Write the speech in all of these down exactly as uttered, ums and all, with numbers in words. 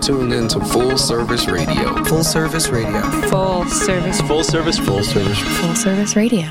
Tuned into Full Service Radio. Full Service Radio. Full Service. Full Service. Full Service. Full Service Radio.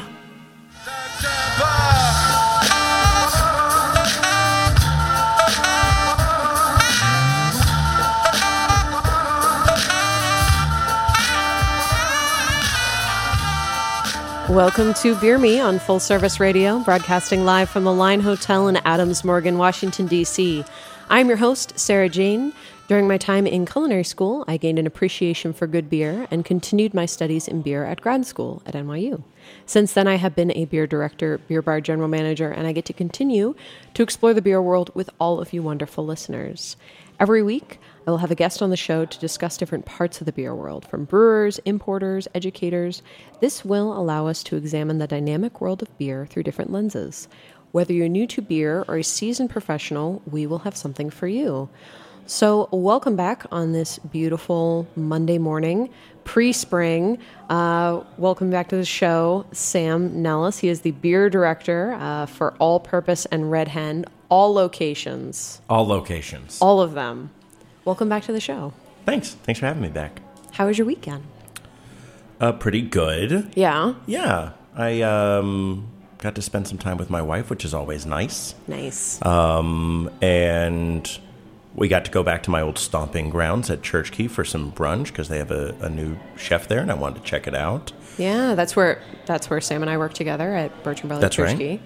Welcome to Beer Me on Full Service Radio, broadcasting live from the Line Hotel in Adams Morgan, Washington, D C. I'm your host, Sarah Jane. During my time in culinary school, I gained an appreciation for good beer and continued my studies in beer at grad school at N Y U. Since then, I have been a beer director, beer bar general manager, and I get to continue to explore the beer world with all of you wonderful listeners. Every week, I will have a guest on the show to discuss different parts of the beer world, from brewers, importers, educators. This will allow us to examine the dynamic world of beer through different lenses. Whether you're new to beer or a seasoned professional, we will have something for you. So welcome back on this beautiful Monday morning, pre-spring. Uh, welcome back to the show, Sam Nellis. He is the beer director uh, for All Purpose and Red Hen, all locations. All locations. All of them. Welcome back to the show. Thanks. Thanks for having me back. How was your weekend? Uh, pretty good. Yeah? Yeah. I um, got to spend some time with my wife, which is always nice. Nice. Um, and... We got to go back to my old stomping grounds at Church Key for some brunch because they have a, a new chef there, and I wanted to check it out. Yeah, that's where that's where Sam and I work together at Birch and Barley Church right. Key.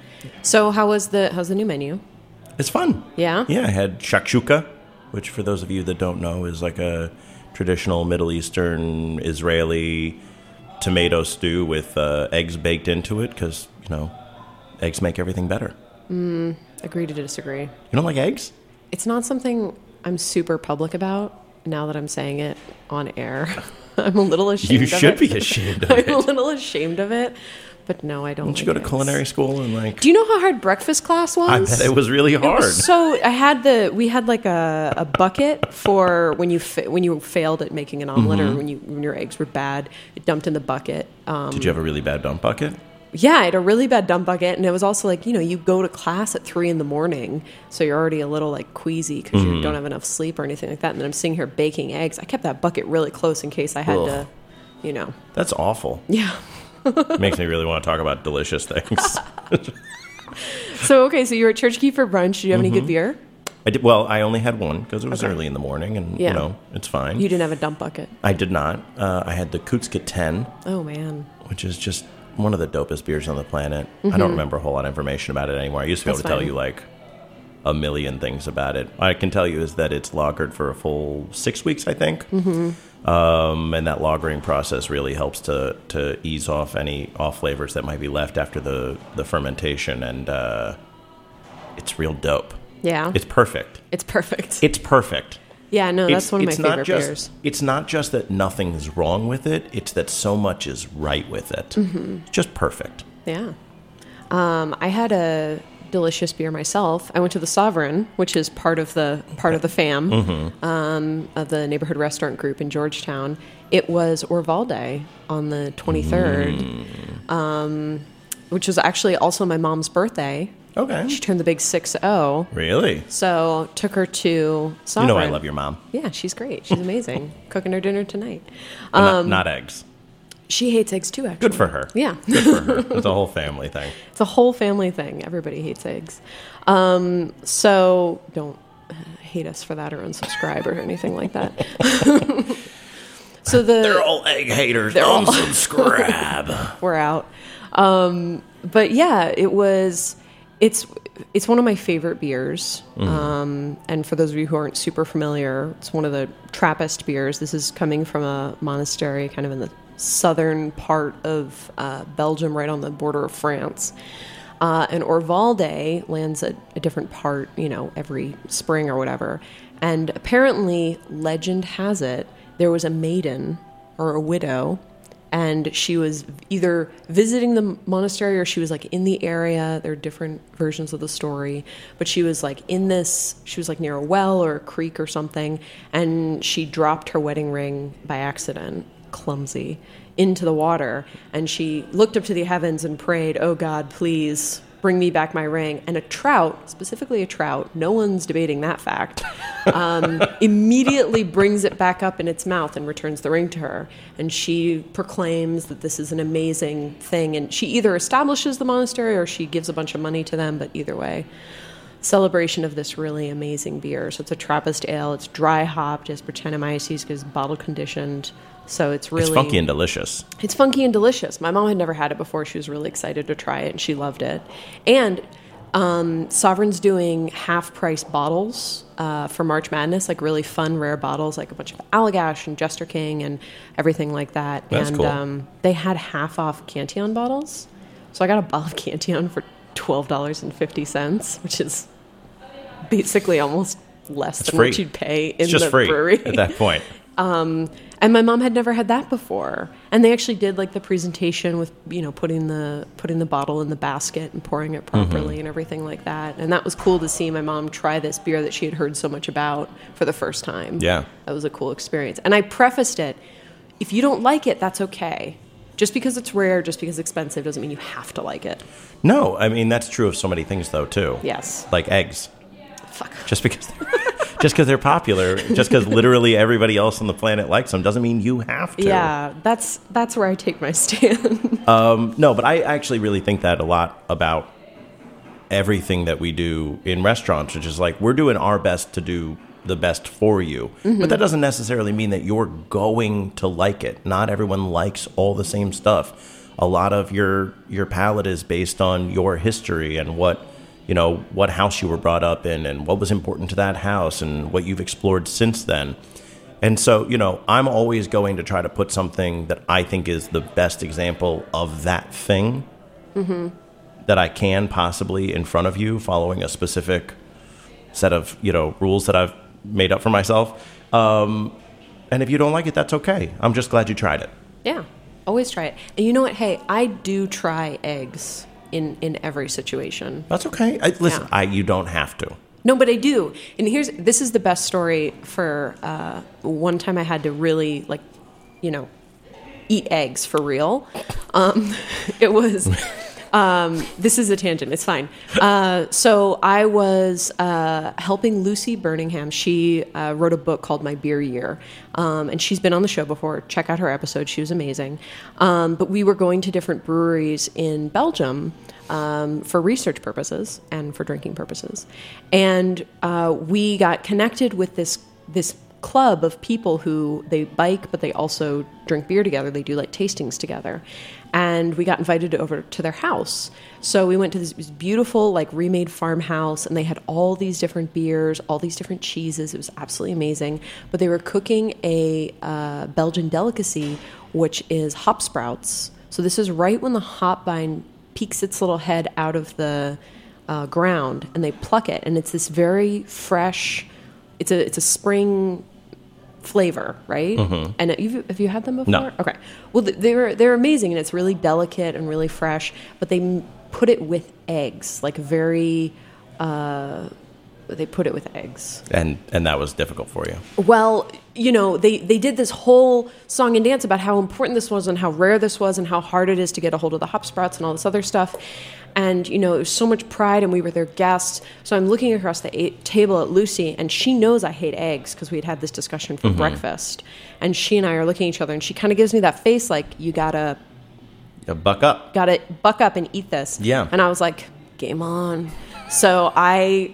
So how was the how's the new menu? It's fun. Yeah, yeah. I had shakshuka, which for those of you that don't know is like a traditional Middle Eastern Israeli tomato stew with uh, eggs baked into it because you know eggs make everything better. Mm, agree to disagree. You don't like eggs? It's not something I'm super public about now that I'm saying it on air. I'm a little ashamed you of it. You should be ashamed of it. I'm a little ashamed of it, but no, I don't. Didn't you go to culinary school and like... Do you know how hard breakfast class was? I bet it was really hard. It was so I had the... We had like a, a bucket for when you fa- when you failed at making an omelet mm-hmm. or when, you, when your eggs were bad. It dumped in the bucket. Um, Did you have a really bad dump bucket? Yeah, I had a really bad dump bucket, and it was also like, you know, you go to class at three in the morning, so you're already a little, like, queasy because mm-hmm. you don't have enough sleep or anything like that, and then I'm sitting here baking eggs. I kept that bucket really close in case I had Ugh. to, you know. That's awful. Yeah. It makes me really want to talk about delicious things. So, okay, so you were at Church Key for brunch. Did you have mm-hmm. any good beer? I did, well, I only had one because it was okay. early in the morning, and, yeah. you know, it's fine. You didn't have a dump bucket. I did not. Uh, I had the Kutzka ten. Oh, man. Which is just... one of the dopest beers on the planet. Mm-hmm. I don't remember a whole lot of information about it anymore. I used to be That's able to fine. tell you like a million things about it. All I can tell you is that it's lagered for a full six weeks, I think. Mm-hmm. Um, and that lagering process really helps to to ease off any off flavors that might be left after the, the fermentation. And uh, it's real dope. Yeah. It's perfect. It's perfect. It's perfect. Yeah, no, that's it's, one of my favorite just, beers. It's not just that nothing's wrong with it. It's that so much is right with it. Mm-hmm. Just perfect. Yeah. Um, I had a delicious beer myself. I went to the Sovereign, which is part of the part of the fam, mm-hmm. um, of the neighborhood restaurant group in Georgetown. It was Orval Day on the twenty-third, mm. um, which was actually also my mom's birthday. Okay. She turned the big six oh. Really? So took her to Sovereign. You know I love your mom. Yeah, she's great. She's amazing. Cooking her dinner tonight. Um, well, not, not eggs. She hates eggs too, actually. Good for her. Yeah. Good for her. It's a whole family thing. It's a whole family thing. Everybody hates eggs. Um, so don't hate us for that or unsubscribe or anything like that. So the They're all egg haters. Unsubscribe. We're out. Um, but yeah, it was... It's it's one of my favorite beers, mm-hmm. um, and for those of you who aren't super familiar, it's one of the Trappist beers. This is coming from a monastery kind of in the southern part of uh, Belgium, right on the border of France. Uh, and Orval Day lands at a different part, you know, every spring or whatever. And apparently, legend has it, there was a maiden or a widow and she was either visiting the monastery or she was, like, in the area. There are different versions of the story, but she was, like, in this, she was, like, near a well or a creek or something, and she dropped her wedding ring by accident, clumsy, into the water, and she looked up to the heavens and prayed, "Oh, God, please bring me back my ring." And a trout, specifically a trout, no one's debating that fact, um, immediately brings it back up in its mouth and returns the ring to her. And she proclaims that this is an amazing thing. And she either establishes the monastery or she gives a bunch of money to them, but either way, celebration of this really amazing beer. So it's a Trappist ale. It's dry hopped, it has Brettanomyces, it's bottle conditioned. So it's really... It's funky and delicious. It's funky and delicious. My mom had never had it before. She was really excited to try it, and she loved it. And um, Sovereign's doing half-price bottles uh, for March Madness, like really fun, rare bottles, like a bunch of Allagash and Jester King and everything like that. That's and, cool. Um, they had half-off Cantillon bottles. So I got a bottle of Cantillon for twelve dollars and fifty cents, which is basically almost less That's than free. What you'd pay in it's just the free brewery. At that point. Um, and my mom had never had that before. And they actually did, like, the presentation with, you know, putting the putting the bottle in the basket and pouring it properly mm-hmm. and everything like that. And that was cool to see my mom try this beer that she had heard so much about for the first time. Yeah. That was a cool experience. And I prefaced it, if you don't like it, that's okay. Just because it's rare, just because it's expensive doesn't mean you have to like it. No, I mean, that's true of so many things, though, too. Yes. Like eggs. Fuck. Just because they're... Just because they're popular, just because literally everybody else on the planet likes them, doesn't mean you have to. Yeah, that's that's where I take my stand. um, no, but I actually really think that a lot about everything that we do in restaurants, which is like, we're doing our best to do the best for you. Mm-hmm. But that doesn't necessarily mean that you're going to like it. Not everyone likes all the same stuff. A lot of your your palate is based on your history and what... you know, what house you were brought up in and what was important to that house and what you've explored since then. And so, you know, I'm always going to try to put something that I think is the best example of that thing mm-hmm. that I can possibly in front of you, following a specific set of, you know, rules that I've made up for myself. Um, and if you don't like it, that's okay. I'm just glad you tried it. Yeah, always try it. And you know what? Hey, I do try eggs. In, in every situation. That's okay. I, listen, yeah. I, you don't have to. No, but I do. And here's, this is the best story for uh, one time I had to really, like, you know, eat eggs for real. Um, it was, um, this is a tangent. It's fine. Uh, so I was uh, helping Lucy Burningham. She uh, wrote a book called My Beer Year. Um, and she's been on the show before. Check out her episode. She was amazing. Um, but we were going to different breweries in Belgium um, for research purposes and for drinking purposes. And uh, we got connected with this this club of people who they bike, but they also drink beer together. They do, like, tastings together. And we got invited over to their house. So we went to this beautiful, like, remade farmhouse, and they had all these different beers, all these different cheeses. It was absolutely amazing. But they were cooking a uh, Belgian delicacy, which is hop sprouts. So this is right when the hopvine peeks its little head out of the uh, ground, and they pluck it. And it's this very fresh, it's a it's a spring flavor, right? Mm-hmm. And you've, have you had them before? No. Okay. Well, they're they're amazing, and it's really delicate and really fresh. But they put it with eggs, like very. Uh, they put it with eggs, and and that was difficult for you. Well, you know, they they did this whole song and dance about how important this was, and how rare this was, and how hard it is to get a hold of the hop sprouts and all this other stuff. And, you know, it was so much pride, and we were their guests. So I'm looking across the eight table at Lucy, and she knows I hate eggs because we had had this discussion for mm-hmm. breakfast. And she and I are looking at each other, and she kind of gives me that face like, you gotta... You buck up. Gotta buck up and eat this. Yeah. And I was like, game on. So I...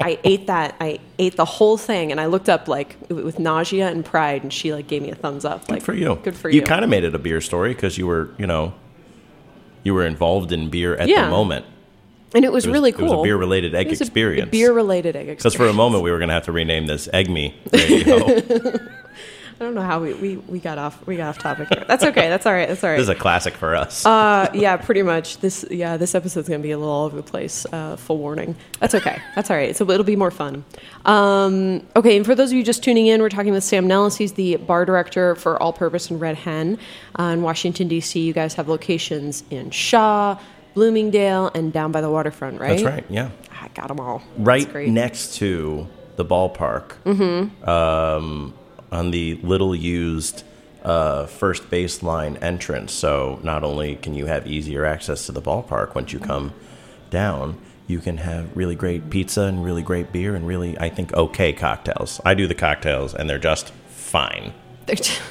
I ate that. I ate the whole thing, and I looked up, like, with nausea and pride, and she, like, gave me a thumbs up. Like, good for you. Good for you. You kind of made it a beer story because you were, you know... You were involved in beer at yeah. the moment. And it was, it was really cool. It was a beer-related egg it was a, experience. A beer-related egg experience. Because for a moment we were going to have to rename this Egg Me Radio. I don't know how we, we, we got off we got off topic here. That's okay. That's all right. That's all right. This is a classic for us. Uh, yeah, pretty much. This yeah, this episode's gonna be a little all over the place. Uh, full warning. That's okay. That's all right. So it'll be more fun. Um, okay, and for those of you just tuning in, we're talking with Sam Nellis. He's the bar director for All Purpose and Red Hen uh, in Washington D C. You guys have locations in Shaw, Bloomingdale, and down by the waterfront, right? That's right. Yeah, I got them all. Right next to the ballpark. Mm-hmm. Um, on the little used uh, first baseline entrance. So not only can you have easier access to the ballpark once you come down, you can have really great pizza and really great beer and really, I think, okay cocktails. I do the cocktails, and they're just fine. They're just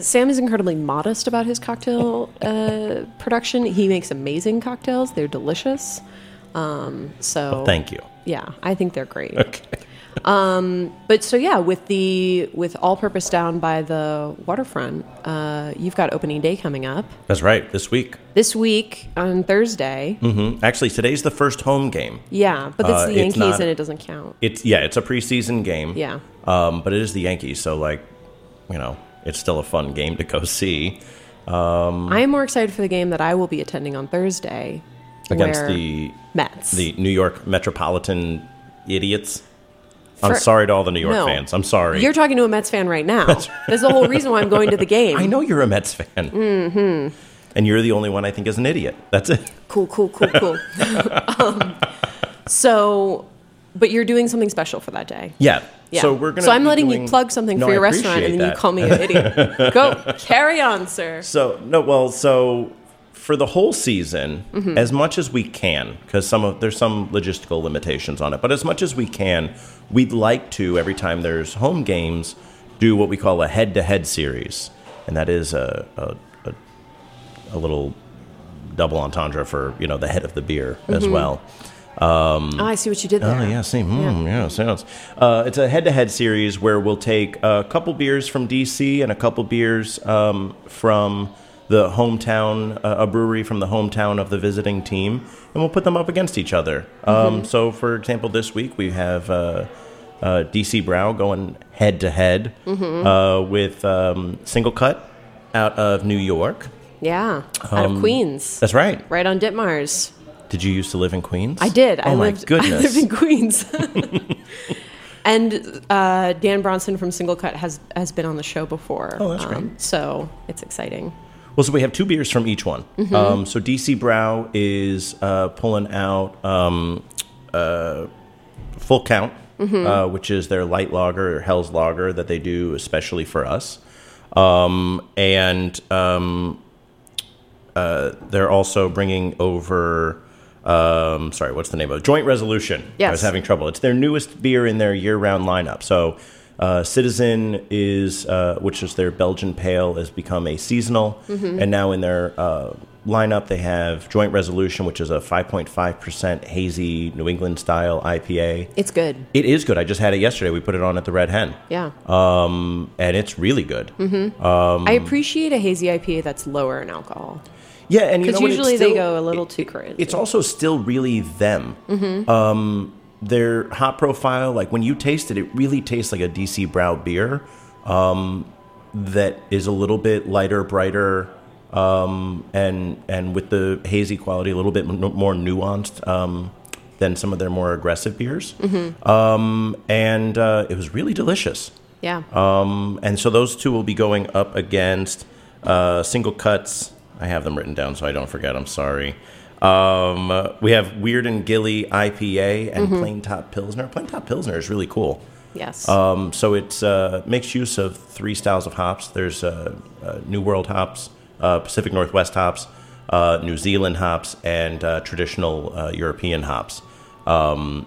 Sam is incredibly modest about his cocktail uh, production. He makes amazing cocktails. They're delicious. Um, so well, thank you. Yeah, I think they're great. Okay. Um, but so yeah, with the with All Purpose down by the waterfront, uh, you've got opening day coming up. That's right, this week. This week on Thursday. Mm-hmm. Actually, today's the first home game. Yeah, but that's uh, the Yankees, not, and it doesn't count. It's yeah, it's a preseason game. Yeah, um, but it is the Yankees, so like, you know, it's still a fun game to go see. Um, I am more excited for the game that I will be attending on Thursday against the Mets, the New York Metropolitan idiots. I'm sorry to all the New York no, fans. I'm sorry. You're talking to a Mets fan right now. That's, That's the whole reason why I'm going to the game. I know you're a Mets fan. Mm-hmm. And you're the only one I think is an idiot. That's it. Cool, cool, cool, cool. um, so, but you're doing something special for that day. Yeah. yeah. So we're gonna. So I'm letting doing, you plug something no, for your I restaurant, and then that. You call me an idiot. Go, carry on, sir. So no, well, so for the whole season, mm-hmm. as much as we can, because some of there's some logistical limitations on it, but as much as we can, we'd like to, every time there's home games, do what we call a head-to-head series, and that is a a, a, a little double entendre for, you know, the head of the beer mm-hmm. as well. Um, oh, I see what you did there. Oh, yeah, see. Mm, yeah. yeah, sounds. Uh, it's a head-to-head series where we'll take a couple beers from D C and a couple beers um, from the hometown, uh, a brewery from the hometown of the visiting team, and we'll put them up against each other. Mm-hmm. Um, so, for example, this week we have uh, uh, D C Brow going head-to-head mm-hmm. uh, with um, Single Cut out of New York. Yeah, um, out of Queens. That's right. Right on Ditmars. Did you used to live in Queens? I did. Oh, I my lived, goodness. I lived in Queens. And uh, Dan Bronson from Single Cut has, has been on the show before. Oh, that's um, great. So, it's exciting. Well, so we have two beers from each one. Mm-hmm. Um, so D C Brow is uh, pulling out um, uh, Full Count, mm-hmm. uh, which is their light lager or Hell's lager that they do especially for us. Um, and um, uh, they're also bringing over, um, sorry, what's the name of it? Joint Resolution. Yes. I was having trouble. It's their newest beer in their year-round lineup. So Uh, Citizen is, uh, which is their Belgian pale, has become a seasonal, mm-hmm. and now in their uh, lineup they have Joint Resolution, which is a five point five percent hazy New England style I P A. It's good. It is good. I just had it yesterday. We put it on at the Red Hen. Yeah. Um, and it's really good. Mm-hmm. Um, I appreciate a hazy I P A that's lower in alcohol. Yeah, and you know, because usually still, they go a little it, too crazy. It's also still really them. Mm-hmm. Um, Their hop profile, like when you taste it, it really tastes like a D C Brow beer um, that is a little bit lighter, brighter, um, and and with the hazy quality, a little bit m- more nuanced um, than some of their more aggressive beers. Mm-hmm. Um, and uh, it was really delicious. Yeah. Um, and so those two will be going up against uh, Single Cuts. I have them written down so I don't forget. I'm sorry. Um, we have Weird and Gilly I P A and mm-hmm. Plain Top Pilsner. Plain Top Pilsner is really cool. Yes. Um, so it uh, makes use of three styles of hops. There's uh, uh, New World hops, uh, Pacific Northwest hops, uh, New Zealand hops, and uh, traditional uh, European hops. Um,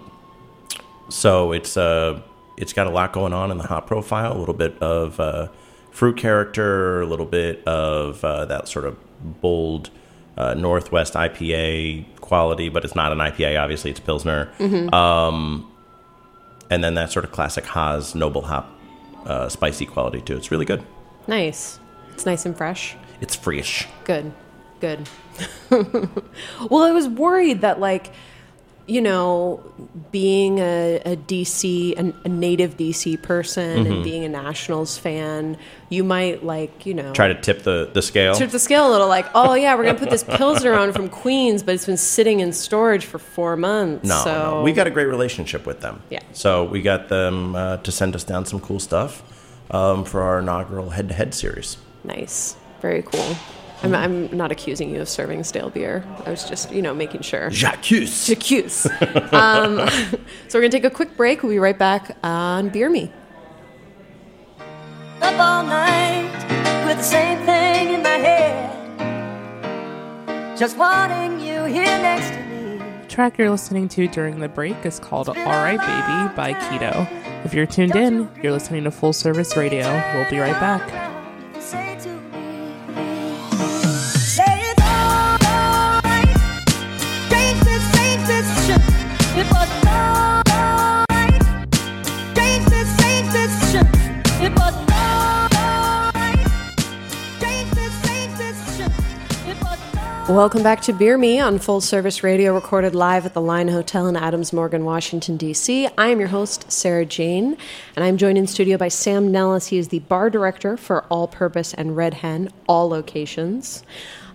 so it's uh, it's got a lot going on in the hop profile. A little bit of uh, fruit character, a little bit of uh, that sort of bold Uh, Northwest I P A quality, but it's not an I P A, obviously. It's Pilsner. Mm-hmm. Um, and then that sort of classic Haas, noble hop, uh, spicy quality, too. It's really good. Nice. It's nice and fresh. It's fresh. Good. Good. Well, I was worried that, like, you know, being a, a D C, a, a native D C person, mm-hmm. and being a Nationals fan, you might, like, you know, try to tip the, the scale. Tip the scale a little, like, oh yeah, we're gonna put this Pilsner on from Queens, but it's been sitting in storage for four months. No, so. no. We got a great relationship with them. Yeah. So we got them uh, to send us down some cool stuff um, for our inaugural head-to-head series. Nice. Very cool. I'm, I'm not accusing you of serving stale beer. I was just, you know, making sure. J'accuse. J'accuse. um, so we're going to take a quick break. We'll be right back on Beer Me. Up all night with the same thing in my head, just wanting you here next to me. The track you're listening to during the break is called All Right Baby by Keto. If you're tuned in, you're listening to Full Service Radio. We'll be right back. Welcome back to Beer Me on Full Service Radio, recorded live at the Line Hotel in Adams Morgan, Washington, D C. I am your host, Sarah Jane, and I'm joined in studio by Sam Nellis. He is the bar director for All Purpose and Red Hen, all locations.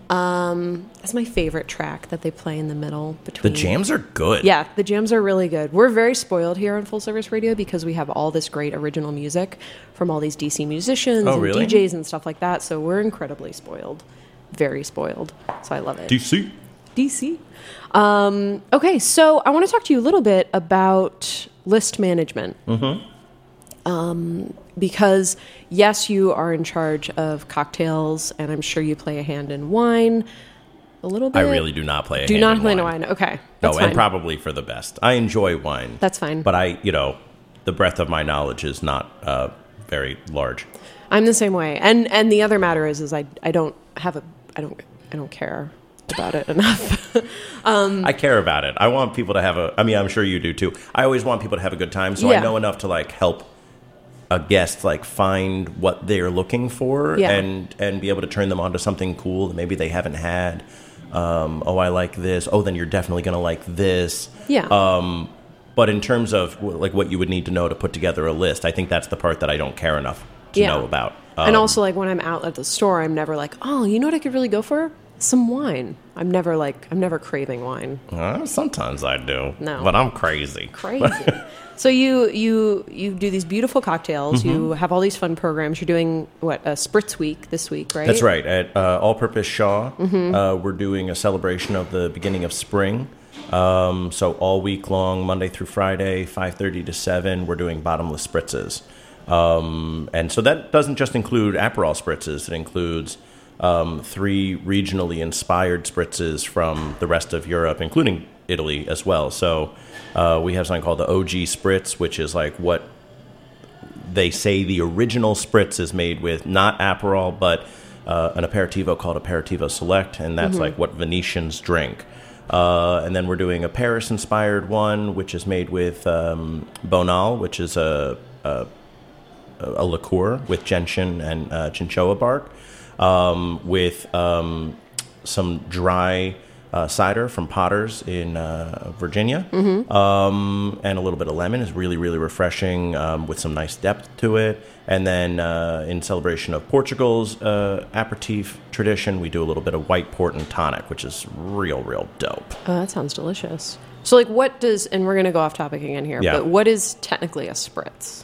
Um, that's my favorite track that they play in the middle. Between. The jams are good. Yeah, the jams are really good. We're very spoiled here on Full Service Radio because we have all this great original music from all these D C musicians oh, and really? D Js and stuff like that, so we're incredibly spoiled. Very spoiled, so I love it. D C D C Um, okay, so I want to talk to you a little bit about list management. Mm-hmm. Um, because, yes, you are in charge of cocktails, and I'm sure you play a hand in wine a little bit. I really do not play a do hand in wine. Do not play in wine. Okay, that's No, fine. And probably for the best. I enjoy wine. That's fine. But I, you know, the breadth of my knowledge is not uh, very large. I'm the same way. And and the other matter is is I, I don't have a... I don't I don't care about it enough. um, I care about it. I want people to have a... I mean, I'm sure you do, too. I always want people to have a good time, so yeah. I know enough to, like, help a guest, like, find what they're looking for yeah. and, and be able to turn them on to something cool that maybe they haven't had. Um, oh, I like this. Oh, then you're definitely going to like this. Yeah. Um, but in terms of, like, what you would need to know to put together a list, I think that's the part that I don't care enough to yeah. know about. Um, and also, like, when I'm out at the store, I'm never like, oh, you know what I could really go for? Some wine. I'm never, like, I'm never craving wine. Uh, sometimes I do. No. But I'm crazy. Crazy. So you you you do these beautiful cocktails. Mm-hmm. You have all these fun programs. You're doing, what, a Spritz Week this week, right? That's right. At uh, All Purpose Shaw, mm-hmm. uh, we're doing a celebration of the beginning of spring. Um, so all week long, Monday through Friday, five thirty to seven, we're doing bottomless spritzes. Um, and so that doesn't just include Aperol spritzes. It includes um, three regionally inspired spritzes from the rest of Europe, including Italy as well. So uh, we have something called the O G Spritz, which is like what they say the original spritz is made with, not Aperol, but uh, an aperitivo called Aperitivo Select, and that's mm-hmm. like what Venetians drink. Uh, and then we're doing a Paris-inspired one, which is made with um, Bonal, which is a, a a liqueur with gentian and uh, chinchilla bark, um, with um, some dry uh, cider from Potter's in uh, Virginia, mm-hmm. um, and a little bit of lemon is really, really refreshing um, with some nice depth to it. And then uh, in celebration of Portugal's uh, aperitif tradition, we do a little bit of white port and tonic, which is real, real dope. Oh, that sounds delicious. So, like, what does, and we're going to go off topic again here, yeah. but what is technically a spritz?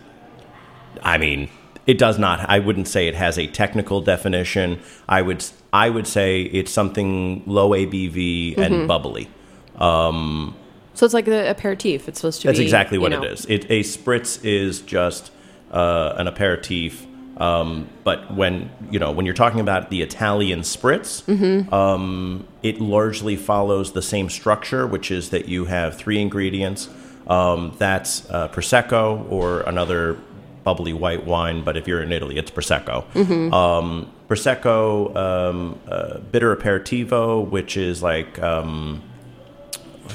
I mean, it does not. I wouldn't say it has a technical definition. I would I would say it's something low A B V mm-hmm. and bubbly. Um, so it's like the aperitif. It's supposed to that's be. That's exactly what know. it is. It, a spritz is just uh, an aperitif. Um, but when you know when you're talking about the Italian spritz, mm-hmm. um, it largely follows the same structure, which is that you have three ingredients. Um, that's uh, Prosecco or another bubbly white wine, but if you're in Italy, it's Prosecco. Mm-hmm. Um, Prosecco, um, uh, bitter aperitivo, which is like, um,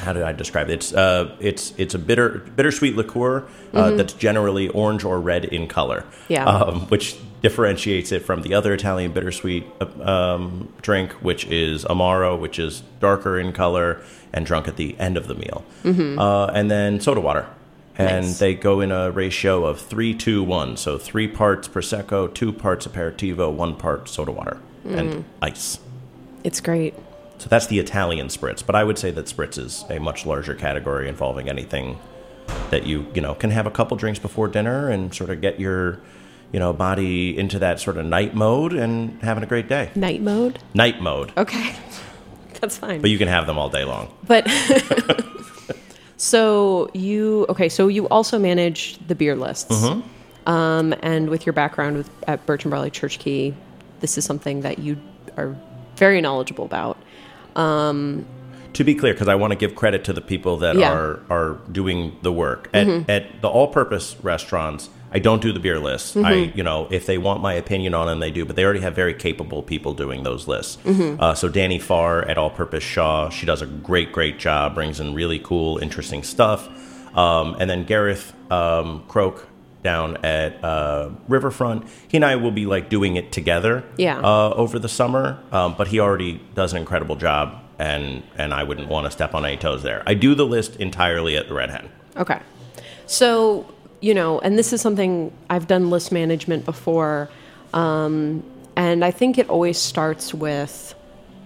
how did I describe it? It's uh, it's it's a bitter bittersweet liqueur uh, mm-hmm. that's generally orange or red in color, yeah. um, which differentiates it from the other Italian bittersweet um, drink, which is Amaro, which is darker in color and drunk at the end of the meal. Mm-hmm. Uh, and then soda water. And nice. They go in a ratio of three to one. So three parts Prosecco, two parts aperitivo, one part soda water mm. and ice. It's great. So that's the Italian spritz. But I would say that spritz is a much larger category involving anything that you, you know, can have a couple drinks before dinner and sort of get your, you know, body into that sort of night mode and having a great day. Night mode? Night mode. Okay. That's fine. But you can have them all day long. But... So you, okay, so you also manage the beer lists. Mm-hmm. Um, and with your background with, at Birch and Barley Church Key, this is something that you are very knowledgeable about. Um, to be clear, because I want to give credit to the people that yeah. are, are doing the work. At, mm-hmm. at the all-purpose restaurants, I don't do the beer lists. Mm-hmm. I, you know, if they want my opinion on them, they do. But they already have very capable people doing those lists. Mm-hmm. Uh, so Danny Farr at All Purpose Shaw, she does a great, great job. Brings in really cool, interesting stuff. Um, and then Gareth um, Croak down at uh, Riverfront. He and I will be like doing it together. Yeah. Uh, over the summer, um, but he already does an incredible job, and and I wouldn't want to step on any toes there. I do the list entirely at the Red Hen. Okay, so. You know, and this is something I've done list management before, um, and I think it always starts with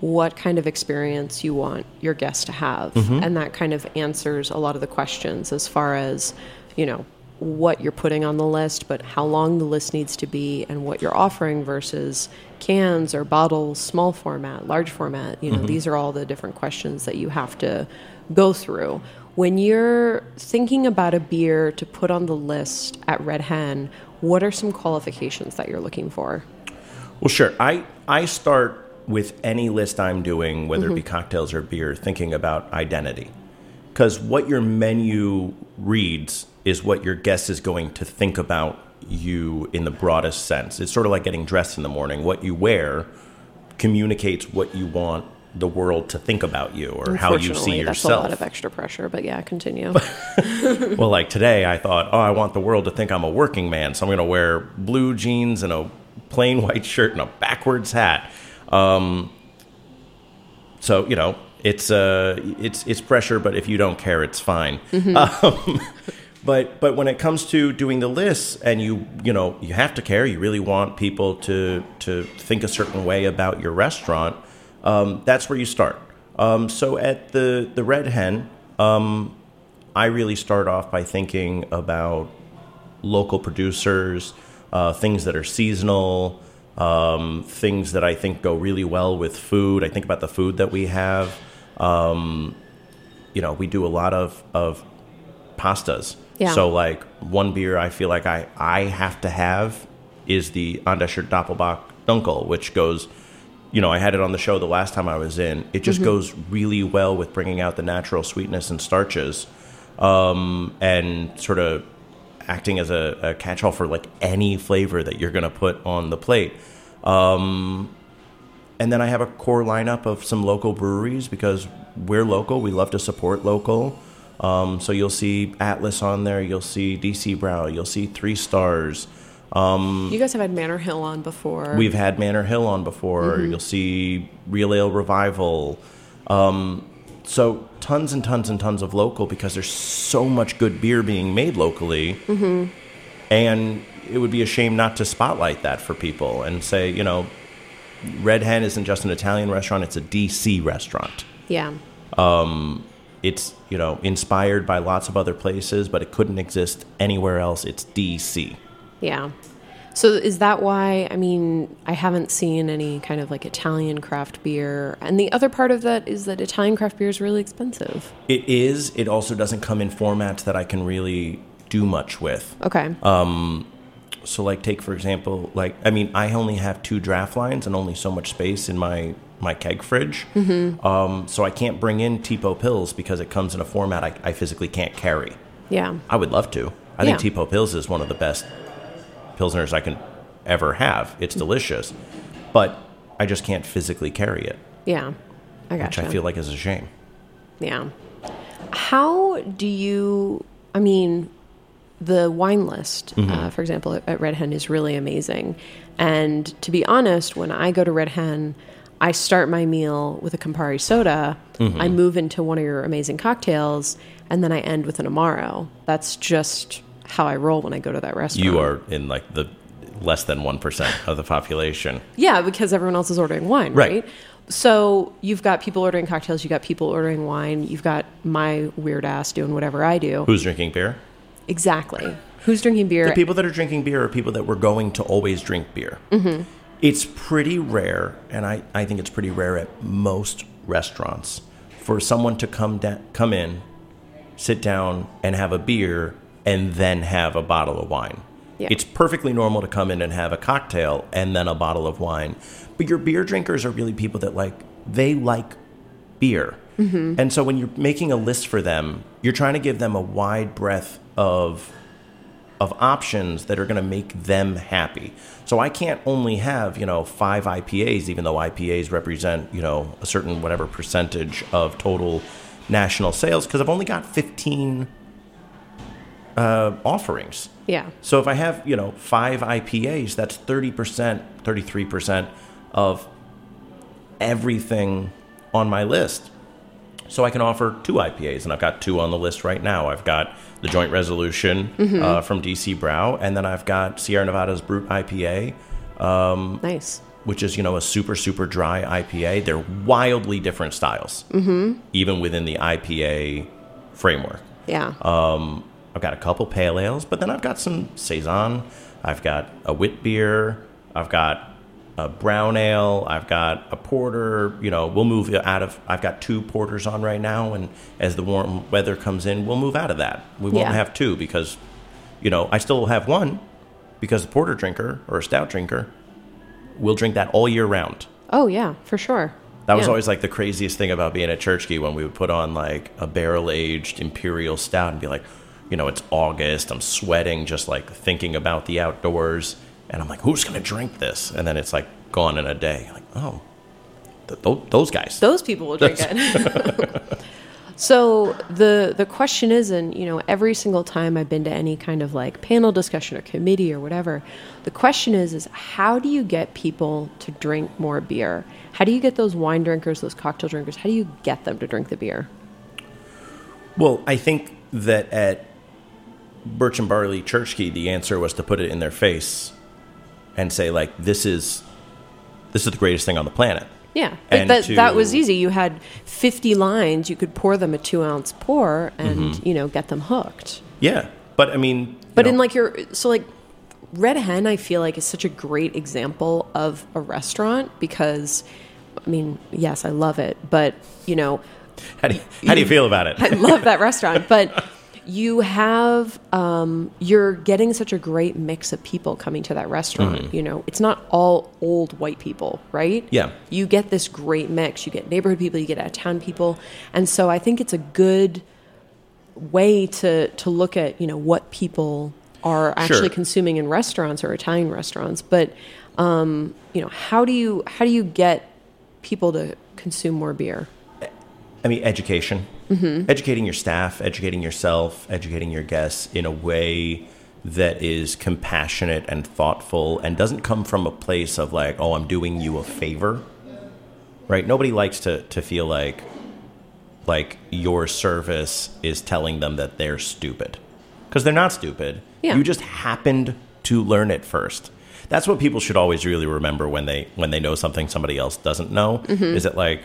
what kind of experience you want your guests to have, mm-hmm. and that kind of answers a lot of the questions as far as, you know, what you're putting on the list, but how long the list needs to be and what you're offering versus cans or bottles, small format, large format. You know, mm-hmm. these are all the different questions that you have to go through. When you're thinking about a beer to put on the list at Red Hen, what are some qualifications that you're looking for? Well, sure. I, I start with any list I'm doing, whether mm-hmm. it be cocktails or beer, thinking about identity. Because what your menu reads is what your guest is going to think about you in the broadest sense. It's sort of like getting dressed in the morning. What you wear communicates what you want the world to think about you or how you see yourself. That's a lot of extra pressure, but yeah, continue. Well, like today I thought, oh, I want the world to think I'm a working man, so I'm going to wear blue jeans and a plain white shirt and a backwards hat. Um, so, you know, it's, uh, it's, it's pressure, but if you don't care, it's fine. Mm-hmm. Um, but, but when it comes to doing the lists and you, you know, you have to care, you really want people to, to think a certain way about your restaurant. Um, that's where you start. Um, so at the, the Red Hen, um, I really start off by thinking about local producers, uh, things that are seasonal, um, things that I think go really well with food. I think about the food that we have. Um, you know, we do a lot of, of pastas. Yeah. So like one beer I feel like I, I have to have is the Andascher Doppelbock Dunkel, which goes... You know, I had it on the show the last time I was in. It just mm-hmm. goes really well with bringing out the natural sweetness and starches, um, and sort of acting as a, a catch-all for like any flavor that you're going to put on the plate. Um, and then I have a core lineup of some local breweries because we're local. We love to support local. Um, so you'll see Atlas on there. You'll see D C Brow. You'll see Three Stars. Um, you guys have had Manor Hill on before. We've had Manor Hill on before. Mm-hmm. You'll see Real Ale Revival. Um, so tons and tons and tons of local because there's so much good beer being made locally. Mm-hmm. And it would be a shame not to spotlight that for people and say, you know, Red Hen isn't just an Italian restaurant. It's a D C restaurant. Yeah. Um, it's, you know, inspired by lots of other places, but it couldn't exist anywhere else. It's D C. Yeah. So is that why, I mean, I haven't seen any kind of like Italian craft beer. And the other part of that is that Italian craft beer is really expensive. It is. It also doesn't come in formats that I can really do much with. Okay. Um, so like take, for example, like, I mean, I only have two draft lines and only so much space in my, my keg fridge. Mm-hmm. Um, so I can't bring in Tipo Pils because it comes in a format I, I physically can't carry. Yeah. I would love to. I yeah. think Tipo Pils is one of the best Pilsners I can ever have. It's delicious, but I just can't physically carry it. Yeah, I gotcha. Which I feel like is a shame. Yeah. How do you, I mean, the wine list, mm-hmm. uh, for example, at, at Red Hen is really amazing. And to be honest, when I go to Red Hen, I start my meal with a Campari soda. Mm-hmm. I move into one of your amazing cocktails, and then I end with an Amaro. That's just how I roll when I go to that restaurant. You are in like the less than one percent of the population. Yeah, because everyone else is ordering wine, right? right? So you've got people ordering cocktails, you've got people ordering wine, you've got my weird ass doing whatever I do. Who's drinking beer? Exactly. Who's drinking beer? The people that are drinking beer are people that were going to always drink beer. Mm-hmm. It's pretty rare, and I, I think it's pretty rare at most restaurants, for someone to come da- come in, sit down, and have a beer, and then have a bottle of wine. Yeah. It's perfectly normal to come in and have a cocktail and then a bottle of wine. But your beer drinkers are really people that like, they like beer. Mm-hmm. And so when you're making a list for them, you're trying to give them a wide breadth of of options that are going to make them happy. So I can't only have, you know, five I P As, even though I P As represent, you know, a certain whatever percentage of total national sales, because I've only got fifteen Uh, offerings. Yeah. So if I have, you know, five I P As, that's thirty percent, thirty-three percent of everything on my list. So I can offer two I P As, and I've got two on the list right now. I've got the Joint Resolution mm-hmm. uh, from D C Brow, and then I've got Sierra Nevada's Brut I P A. Um, nice. Which is, you know, a super, super dry I P A. They're wildly different styles, mm-hmm. even within the I P A framework. Yeah. Um, I've got a couple pale ales, but then I've got some Saison. I've got a wit beer. I've got a brown ale. I've got a porter. You know, we'll move out of, I've got two porters on right now. And as the warm weather comes in, we'll move out of that. We won't yeah. have two because, you know, I still have one because the porter drinker or a stout drinker will drink that all year round. Oh, yeah, for sure. That yeah. was always like the craziest thing about being at Church Key, when we would put on like a barrel aged imperial stout and be like, you know, it's August, I'm sweating just like thinking about the outdoors, and I'm like, who's going to drink this? And then it's like gone in a day. Like, oh, th- th- those guys. Those people will drink it. So the the question is, and, you know, every single time I've been to any kind of like panel discussion or committee or whatever, the question is, is how do you get people to drink more beer? How do you get those wine drinkers, those cocktail drinkers, how do you get them to drink the beer? Well, I think that at Birch and Barley Church Key, the answer was to put it in their face and say, like, this is this is the greatest thing on the planet. Yeah, like that, to, that was easy. You had fifty lines. You could pour them a two-ounce pour and, mm-hmm. you know, get them hooked. Yeah, but I mean... But know. in, like, your... So, like, Red Hen, I feel like, is such a great example of a restaurant because, I mean, yes, I love it, but, you know... How do you, how do you feel about it? I love that restaurant, but... You have, um, you're getting such a great mix of people coming to that restaurant, mm-hmm. you know. It's not all old white people, right? Yeah. You get this great mix. You get neighborhood people, you get out-of-town people. And so I think it's a good way to, to look at, you know, what people are actually sure. consuming in restaurants or Italian restaurants. But, um, you know, how do you how do you get people to consume more beer? I mean, education. Mm-hmm. Educating your staff, educating yourself, educating your guests in a way that is compassionate and thoughtful and doesn't come from a place of like, oh, I'm doing you a favor, right? Nobody likes to, to feel like like your service is telling them that they're stupid, because they're not stupid. Yeah. You just happened to learn it first. That's what people should always really remember when they when they know something somebody else doesn't know, mm-hmm. is that like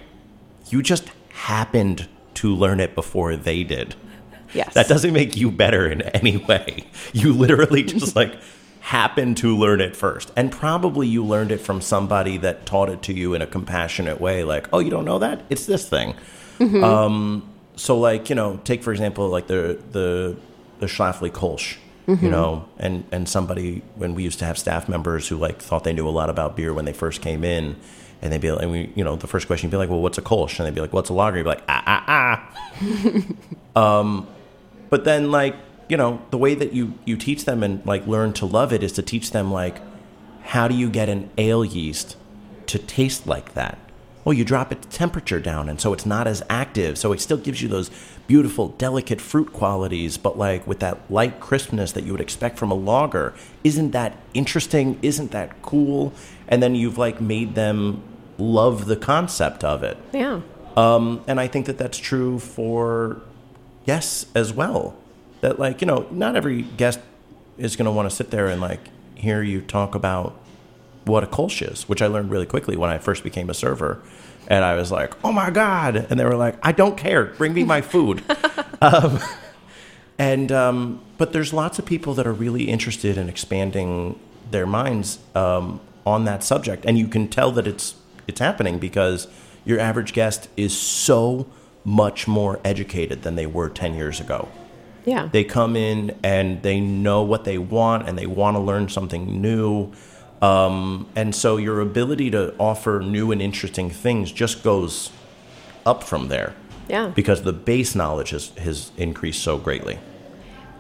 you just happened to learn it before they did. Yes. That doesn't make you better in any way. You literally just like happened to learn it first. And probably you learned it from somebody that taught it to you in a compassionate way. Like, oh, you don't know that? It's this thing. Mm-hmm. Um, so like, you know, take for example, like the, the, the Schlafly Kölsch, mm-hmm. you know, and, and somebody, when we used to have staff members who like thought they knew a lot about beer when they first came in, and they'd be like, and we, you know, the first question, you'd be like, well, what's a Kolsch? And they'd be like, what's a lager? You'd be like, ah, ah, ah. um, but then, like, you know, the way that you, you teach them and, like, learn to love it is to teach them, like, how do you get an ale yeast to taste like that? well, you drop its temperature down, and so it's not as active. So it still gives you those beautiful, delicate fruit qualities, but like with that light crispness that you would expect from a lager. Isn't that interesting? Isn't that cool? And then you've like made them love the concept of it. Yeah. Um, and I think that that's true for guests as well. That like, you know, not every guest is going to want to sit there and like hear you talk about what a Kölsch is, which I learned really quickly when I first became a server. And I was like, oh, my God. And they were like, I don't care. Bring me my food. um, and um, but there's lots of people that are really interested in expanding their minds um, on that subject. And you can tell that it's it's happening because your average guest is so much more educated than they were ten years ago. Yeah. They come in and they know what they want and they want to learn something new. Um, and so your ability to offer new and interesting things just goes up from there. Yeah. Because the base knowledge has, has increased so greatly.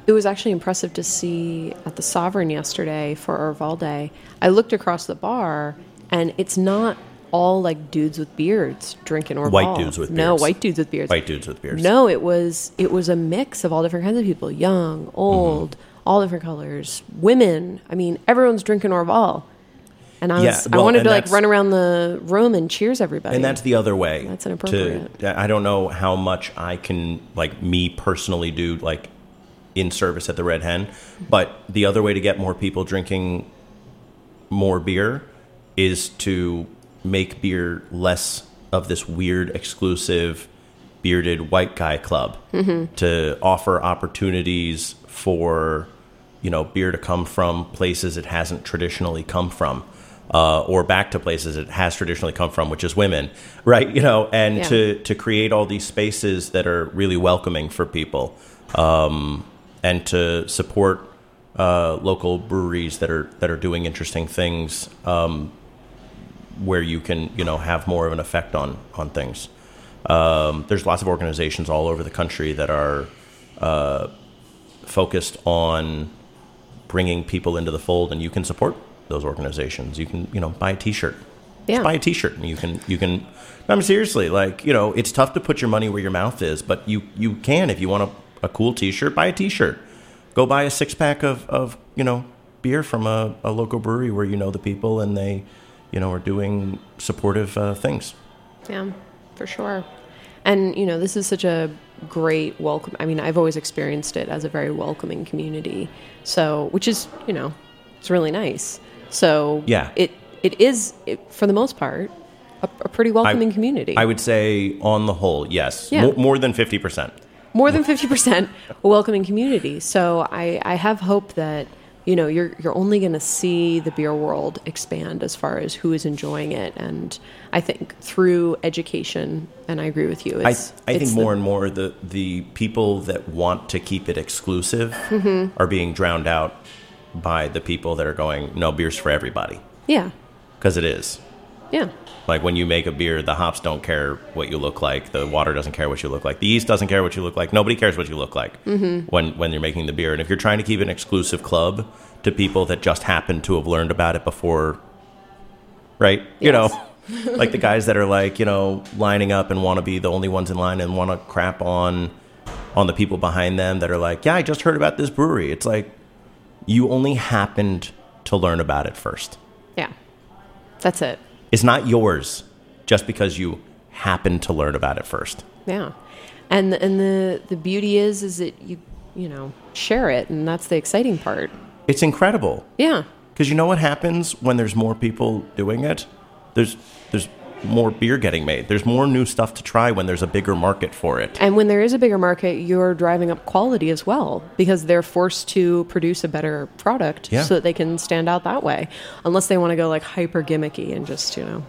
It was actually impressive to see at the Sovereign yesterday for Orval Day. I looked across the bar and it's not all like dudes with beards drinking Orval. White dudes with beards. No, white dudes with beards. White dudes with beards. No, it was it was a mix of all different kinds of people, young, old, mm-hmm. all different colors, women. I mean, everyone's drinking Orval. And I was, yeah, well, I wanted to like run around the room and cheers everybody. And that's the other way. That's inappropriate. To, I don't know how much I can, like me personally, do like in service at the Red Hen. But the other way to get more people drinking more beer is to make beer less of this weird, exclusive, bearded white guy club. Mm-hmm. To offer opportunities for, you know, beer to come from places it hasn't traditionally come from. Uh, or back to places it has traditionally come from, which is women, right? You know, and yeah. to, to create all these spaces that are really welcoming for people, um, and to support uh, local breweries that are that are doing interesting things, um, where you can, you know, have more of an effect on on things. Um, there's lots of organizations all over the country that are uh, focused on bringing people into the fold, and you can support those organizations. You can, you know, buy a t-shirt. Yeah. Just buy a t-shirt and you can, you can, I mean, seriously, like, you know, it's tough to put your money where your mouth is, but you, you can, if you want a, a cool t-shirt, buy a t-shirt, go buy a six pack of, of, you know, beer from a, a local brewery where, you know, the people and they, you know, are doing supportive uh, things. Yeah, for sure. And, you know, this is such a great welcome. I mean, I've always experienced it as a very welcoming community. So, which is, you know, it's really nice. So yeah. it it is, it, for the most part, a, a pretty welcoming I, community. I would say on the whole, yes. Yeah. M- more than fifty percent. More than fifty percent a welcoming community. So I, I have hope that, you know, you're you're only going to see the beer world expand as far as who is enjoying it. And I think through education, and I agree with you. It's, I, I it's think more the, and more the, the people that want to keep it exclusive mm-hmm. are being drowned out by the people that are going, no, beer's for everybody. Yeah. Because it is. Yeah. Like when you make a beer, the hops don't care what you look like. The water doesn't care what you look like. The yeast doesn't care what you look like. Nobody cares what you look like mm-hmm. when, when you're making the beer. And if you're trying to keep an exclusive club to people that just happen to have learned about it before, right? You yes. know, like the guys that are like, you know, lining up and want to be the only ones in line and want to crap on on the people behind them that are like, yeah, I just heard about this brewery. It's like, you only happened to learn about it first. Yeah, that's it. It's not yours just because you happened to learn about it first. Yeah, and and the the beauty is is that you you know share it, and that's the exciting part. It's incredible. Yeah, because you know what happens when there's more people doing it? There's there's. more beer getting made. There's more new stuff to try when there's a bigger market for it. And when there is a bigger market, you're driving up quality as well because they're forced to produce a better product yeah. so that they can stand out that way. Unless they want to go like hyper gimmicky and just, you know.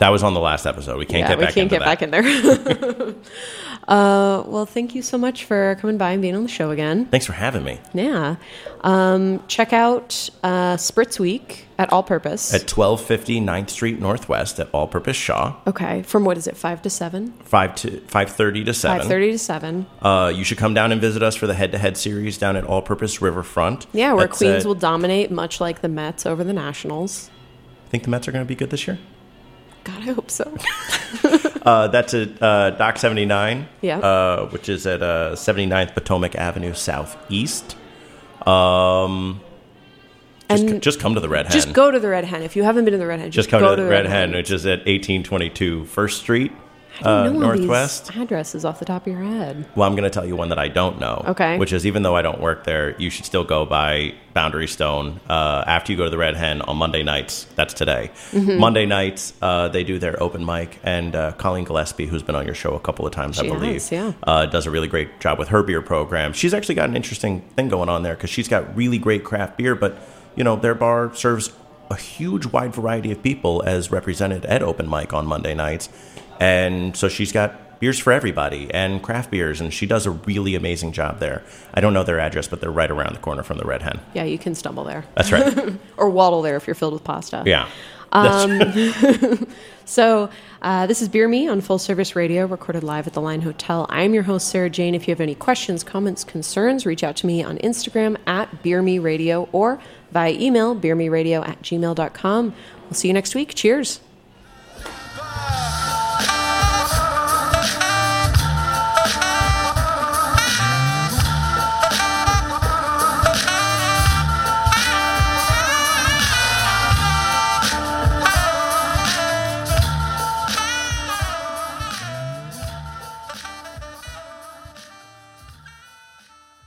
That was on the last episode. We can't yeah, get back into that. We can't get that. back in there. uh, well, thank you so much for coming by and being on the show again. Thanks for having me. Yeah. Um, check out uh, Spritz Week at All Purpose. At twelve fifty ninth street Northwest at All Purpose Shaw. Okay. From what is it, five to seven? five to five thirty to seven. five thirty to seven. Uh, you should come down and visit us for the head-to-head series down at All Purpose Riverfront. Yeah, where That's Queens at, will dominate much like the Mets over the Nationals. Think the Mets are going to be good this year? God, I hope so. uh, that's at uh, Dock seventy-nine, yeah. uh, which is at uh, seventy-ninth Potomac Avenue Southeast. Um, just, and just come to the Red Hen. Just go to the Red Hen. If you haven't been to the Red Hen, just, just come go to the, to the Red, Red Hen, Hen, which is at eighteen twenty-two First Street. I don't know uh, Northwest. These addresses off the top of your head. Well, I'm going to tell you one that I don't know. Okay. Which is, even though I don't work there, you should still go by Boundary Stone uh, after you go to the Red Hen on Monday nights. That's today. Mm-hmm. Monday nights, uh, they do their open mic, and uh, Colleen Gillespie, who's been on your show a couple of times, she I believe, has, yeah. uh, does a really great job with her beer program. She's actually got an interesting thing going on there because she's got really great craft beer, but you know, their bar serves a huge wide variety of people as represented at open mic on Monday nights. And so she's got beers for everybody and craft beers, and she does a really amazing job there. I don't know their address, but they're right around the corner from the Red Hen. Yeah, you can stumble there. That's right. Or waddle there if you're filled with pasta. Yeah. Um, so uh, this is Beer Me on Full Service Radio, recorded live at the Line Hotel. I'm your host, Sarah Jane. If you have any questions, comments, concerns, reach out to me on Instagram at Beer Me Radio or via email, beermeradio at gmail dot com. We'll see you next week. Cheers.